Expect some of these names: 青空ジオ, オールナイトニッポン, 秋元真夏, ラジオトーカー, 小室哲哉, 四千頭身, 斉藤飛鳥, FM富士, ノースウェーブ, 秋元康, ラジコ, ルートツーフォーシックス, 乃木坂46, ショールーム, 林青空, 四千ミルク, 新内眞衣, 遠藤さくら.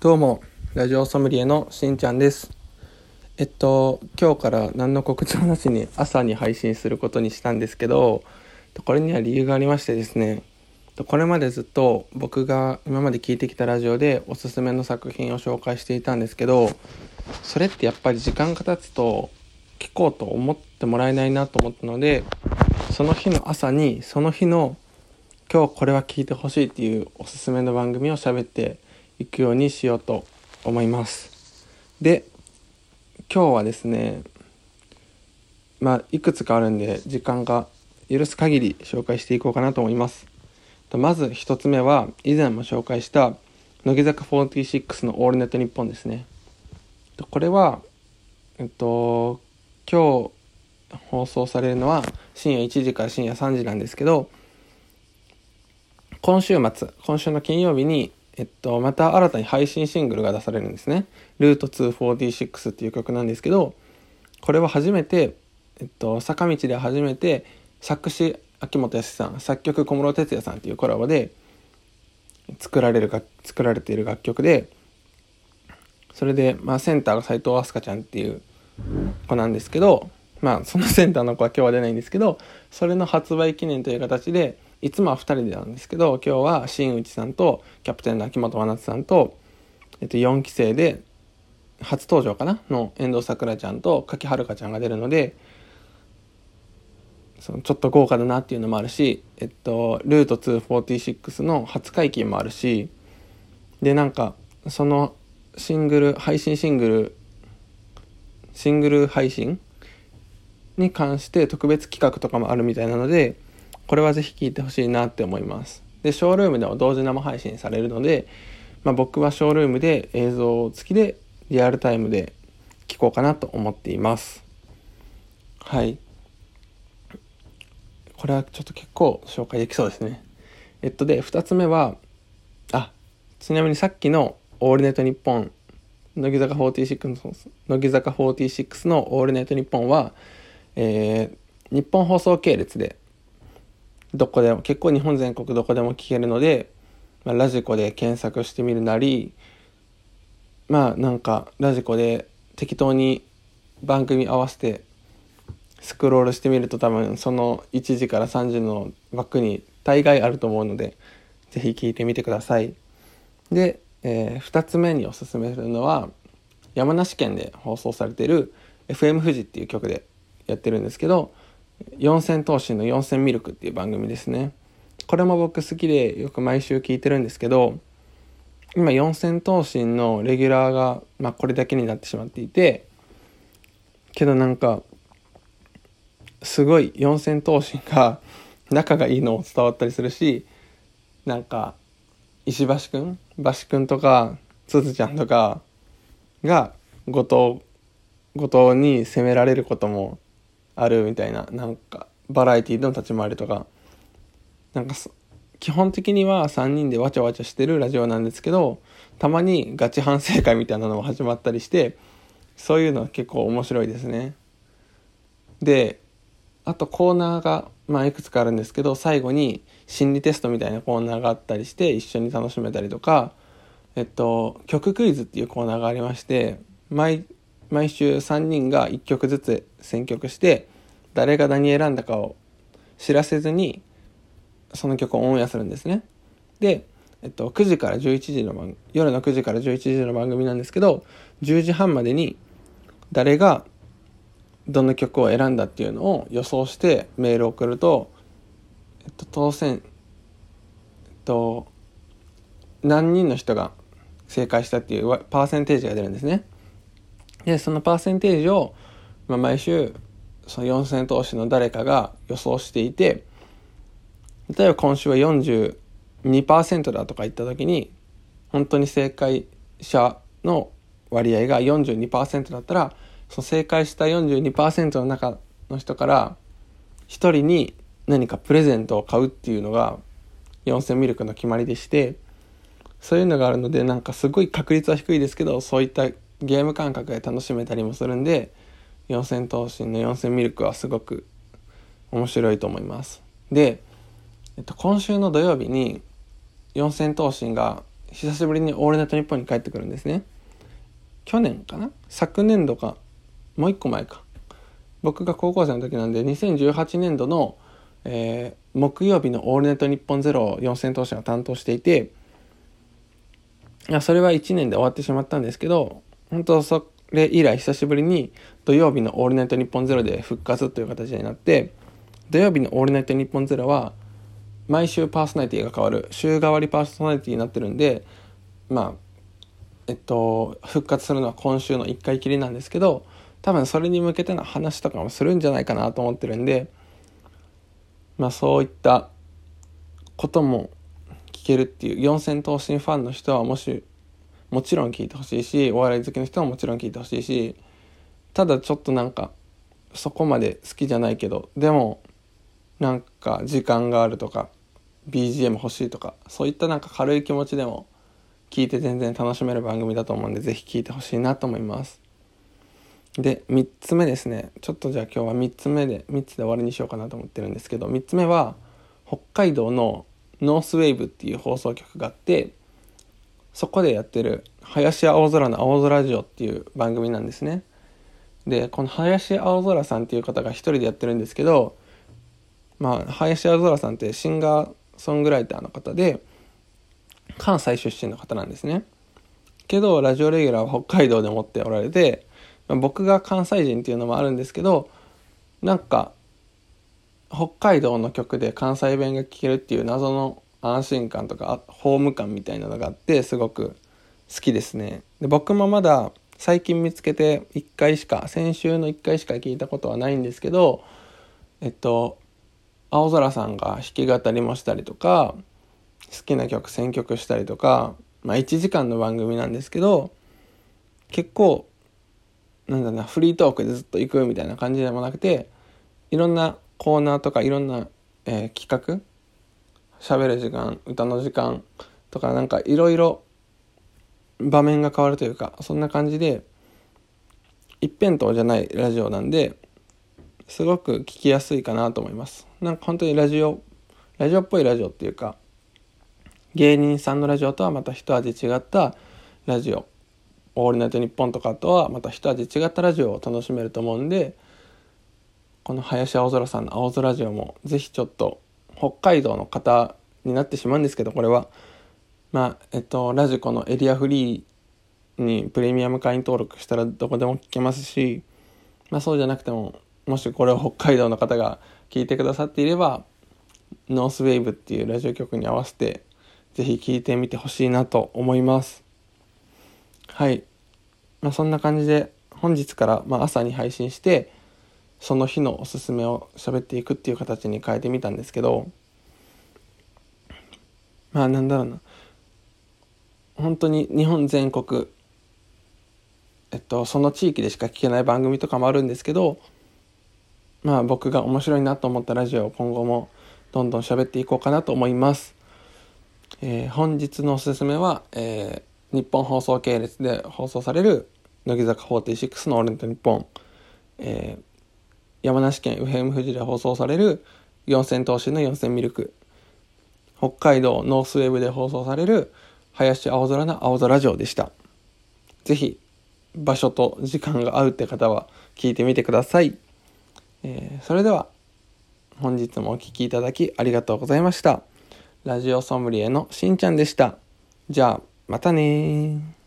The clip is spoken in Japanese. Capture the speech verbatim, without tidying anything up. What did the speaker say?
どうも、ラジオソムリエのしんちゃんです。えっと今日から何の告知もなしに朝に配信することにしたんですけど、これには理由がありましてですね、これまでずっと僕が今まで聞いてきたラジオでおすすめの作品を紹介していたんですけど、それってやっぱり時間が経つと聞こうと思ってもらえないなと思ったので、その日の朝にその日の今日これは聞いてほしいっていうおすすめの番組を喋って行くようにしようと思います。で、今日はですね、まあいくつかあるんで時間が許す限り紹介していこうかなと思います。とまず一つ目は以前も紹介した乃木坂フォーティーシックスのオールナイトニッポンですね。とこれはえっと今日放送されるのは深夜いちじから深夜さんじなんですけど、今週末、今週の金曜日にえっと、また新たに配信シングルが出されるんですね。ルートツーフォーシックス っていう曲なんですけど、これは初めて、えっと、坂道で初めて作詞秋元康さん、作曲小室哲哉さんっていうコラボで作られる作られている楽曲で、それで、まあ、センターが斉藤飛鳥ちゃんっていう子なんですけど、まあそのセンターの子は今日は出ないんですけど、それの発売記念という形でいつもはふたりでなんですけど、今日は新内さんとキャプテンの秋元真夏さんと、えっと、よんき生で初登場かなの遠藤さくらちゃんと柿遥ちゃんが出るので、そのちょっと豪華だなっていうのもあるし、えっと、ルートツーフォーシックスの初解禁もあるしで、なんかそのシングル配信シングルシングル配信に関して特別企画とかもあるみたいなので、これはぜひ聴いてほしいなって思います。で、ショールームでも同時生配信されるので、まあ、僕はショールームで映像付きでリアルタイムで聴こうかなと思っています。はい。これはちょっと結構紹介できそうですね。えっとで、ふたつめは、あ、ちなみにさっきのオールナイトニッポン、乃木坂フォーティーシックスの、乃木坂フォーティーシックスのオールナイトニッポンは、えー、日本放送系列で、どこでも結構日本全国どこでも聞けるので、まあ、ラジコで検索してみるなり、まあなんかラジコで適当に番組合わせてスクロールしてみると、多分そのいちじからさんじの枠に大概あると思うので、ぜひ聞いてみてください。で、えー、ふたつめにおすすめするのは山梨県で放送されている エフエム 富士っていう曲でやってるんですけど、四千頭身の四千ミルクっていう番組ですね。これも僕好きでよく毎週聞いてるんですけど、今四千頭身のレギュラーが、まあ、これだけになってしまっていて、けどなんかすごい四千頭身が仲がいいのを伝わったりするし、なんか石橋くん、橋くんとかつづちゃんとかが後藤後藤に責められることもあるみたいな、なんかバラエティの立ち回りとか、なんか基本的にはさんにんでわちゃわちゃしてるラジオなんですけど、たまにガチ反省会みたいなのも始まったりして、そういうのは結構面白いですね。で、あとコーナーが、まあ、いくつかあるんですけど、最後に心理テストみたいなコーナーがあったりして一緒に楽しめたりとか、えっと、曲クイズっていうコーナーがありまして、毎毎週さんにんがいっきょくずつ選曲して、誰が何選んだかを知らせずにその曲をオンエアするんですね。で、えっと、くじからじゅういちじの番夜のくじからじゅういちじの番組なんですけど、じゅうじはんまでに誰がどの曲を選んだっていうのを予想してメールを送ると、えっと、当選、えっと、何人の人が正解したっていうパーセンテージが出るんですね。で、そのパーセンテージを、まあ、毎週その四千頭身の誰かが予想していて、例えば今週は よんじゅうにパーセント だとか言った時に、本当に正解者の割合が よんじゅうにパーセント だったら、その正解した よんじゅうにパーセント の中の人からひとりに何かプレゼントを買うっていうのが四千ミルクの決まりでして、そういうのがあるので、なんかすごい確率は低いですけど、そういったゲーム感覚で楽しめたりもするんで、四千頭身の四千ミルクはすごく面白いと思います。で、えっと、今週の土曜日に四千頭身が久しぶりにオールナイトニッポンに帰ってくるんですね。去年かな、昨年度かもう一個前か、僕が高校生の時なんでにせんじゅうはちねんどの、えー、木曜日のオールナイトニッポンゼロをよんせん投資が担当していて、いやそれはいちねんで終わってしまったんですけど、本当それ以来久しぶりに土曜日のオールナイトニッポンゼロで復活という形になって、土曜日のオールナイトニッポンゼロは毎週パーソナリティが変わる週替わりパーソナリティになってるんで、まあえっと復活するのは今週のいっかいきりなんですけど、多分それに向けての話とかもするんじゃないかなと思ってるんで、まあそういったことも聞けるっていう、四千頭身ファンの人はもしもちろん聞いてほしいし、お笑い好きの人はもちろん聞いてほしいし、ただちょっとなんかそこまで好きじゃないけど、でもなんか時間があるとか ビージーエム 欲しいとか、そういったなんか軽い気持ちでも聞いて全然楽しめる番組だと思うんで、ぜひ聞いてほしいなと思います。でみっつめですね。ちょっとじゃあ今日はみっつめでみっつで終わりにしようかなと思ってるんですけど、みっつめは北海道のノースウェーブっていう放送局があって、そこでやってる林青空の青空ジオっていう番組なんですね。でこの林青空さんっていう方が一人でやってるんですけど、まあ、林青空さんってシンガーソングライターの方で関西出身の方なんですね。けどラジオレギュラーは北海道で持っておられて、まあ、僕が関西人っていうのもあるんですけど、なんか北海道の曲で関西弁が聴けるっていう謎の安心感とかホーム感みたいなのがあって、すごく好きですね。で僕もまだ最近見つけていっかいしか、先週のいっかいしか聞いたことはないんですけど、えっと青空さんが弾き語りもしたりとか、好きな曲選曲したりとか、まあいちじかんの番組なんですけど、結構なんだな、フリートークでずっと行くみたいな感じでもなくて、いろんなコーナーとかいろんな、えー、企画、喋る時間、歌の時間とか、なんかいろいろ場面が変わるというか、そんな感じで一辺倒じゃないラジオなんで、すごく聞きやすいかなと思います。なんか本当にラジオラジオっぽいラジオっていうか、芸人さんのラジオとはまた一味違ったラジオ、オールナイトニッポンとかとはまた一味違ったラジオを楽しめると思うんで、この林青空さんの青空ジオもぜひちょっと、北海道の方になってしまうんですけど、これはまあえっとラジコのエリアフリーにプレミアム会員登録したらどこでも聞けますし、まあそうじゃなくても、もしこれを北海道の方が聞いてくださっていれば、ノースウェーブっていうラジオ局に合わせてぜひ聞いてみてほしいなと思います。はい、まあ、そんな感じで本日からまあ朝に配信して、その日のおすすめを喋っていくっていう形に変えてみたんですけど、まあなんだろうな、本当に日本全国、えっとその地域でしか聞けない番組とかもあるんですけど、まあ僕が面白いなと思ったラジオを今後もどんどん喋っていこうかなと思います。えー、本日のおすすめは、えー、日本放送系列で放送される乃木坂フォーティーシックスのオールナイトニッポン、えー、山梨県ウヘムフジで放送される四千頭身の四千ミルク、北海道ノースウェーブで放送される林青空の青空ジオでした。ぜひ場所と時間が合うって方は聞いてみてください。えー、それでは本日もお聞きいただきありがとうございました。ラジオソムリエのしんちゃんでした。じゃあまたね。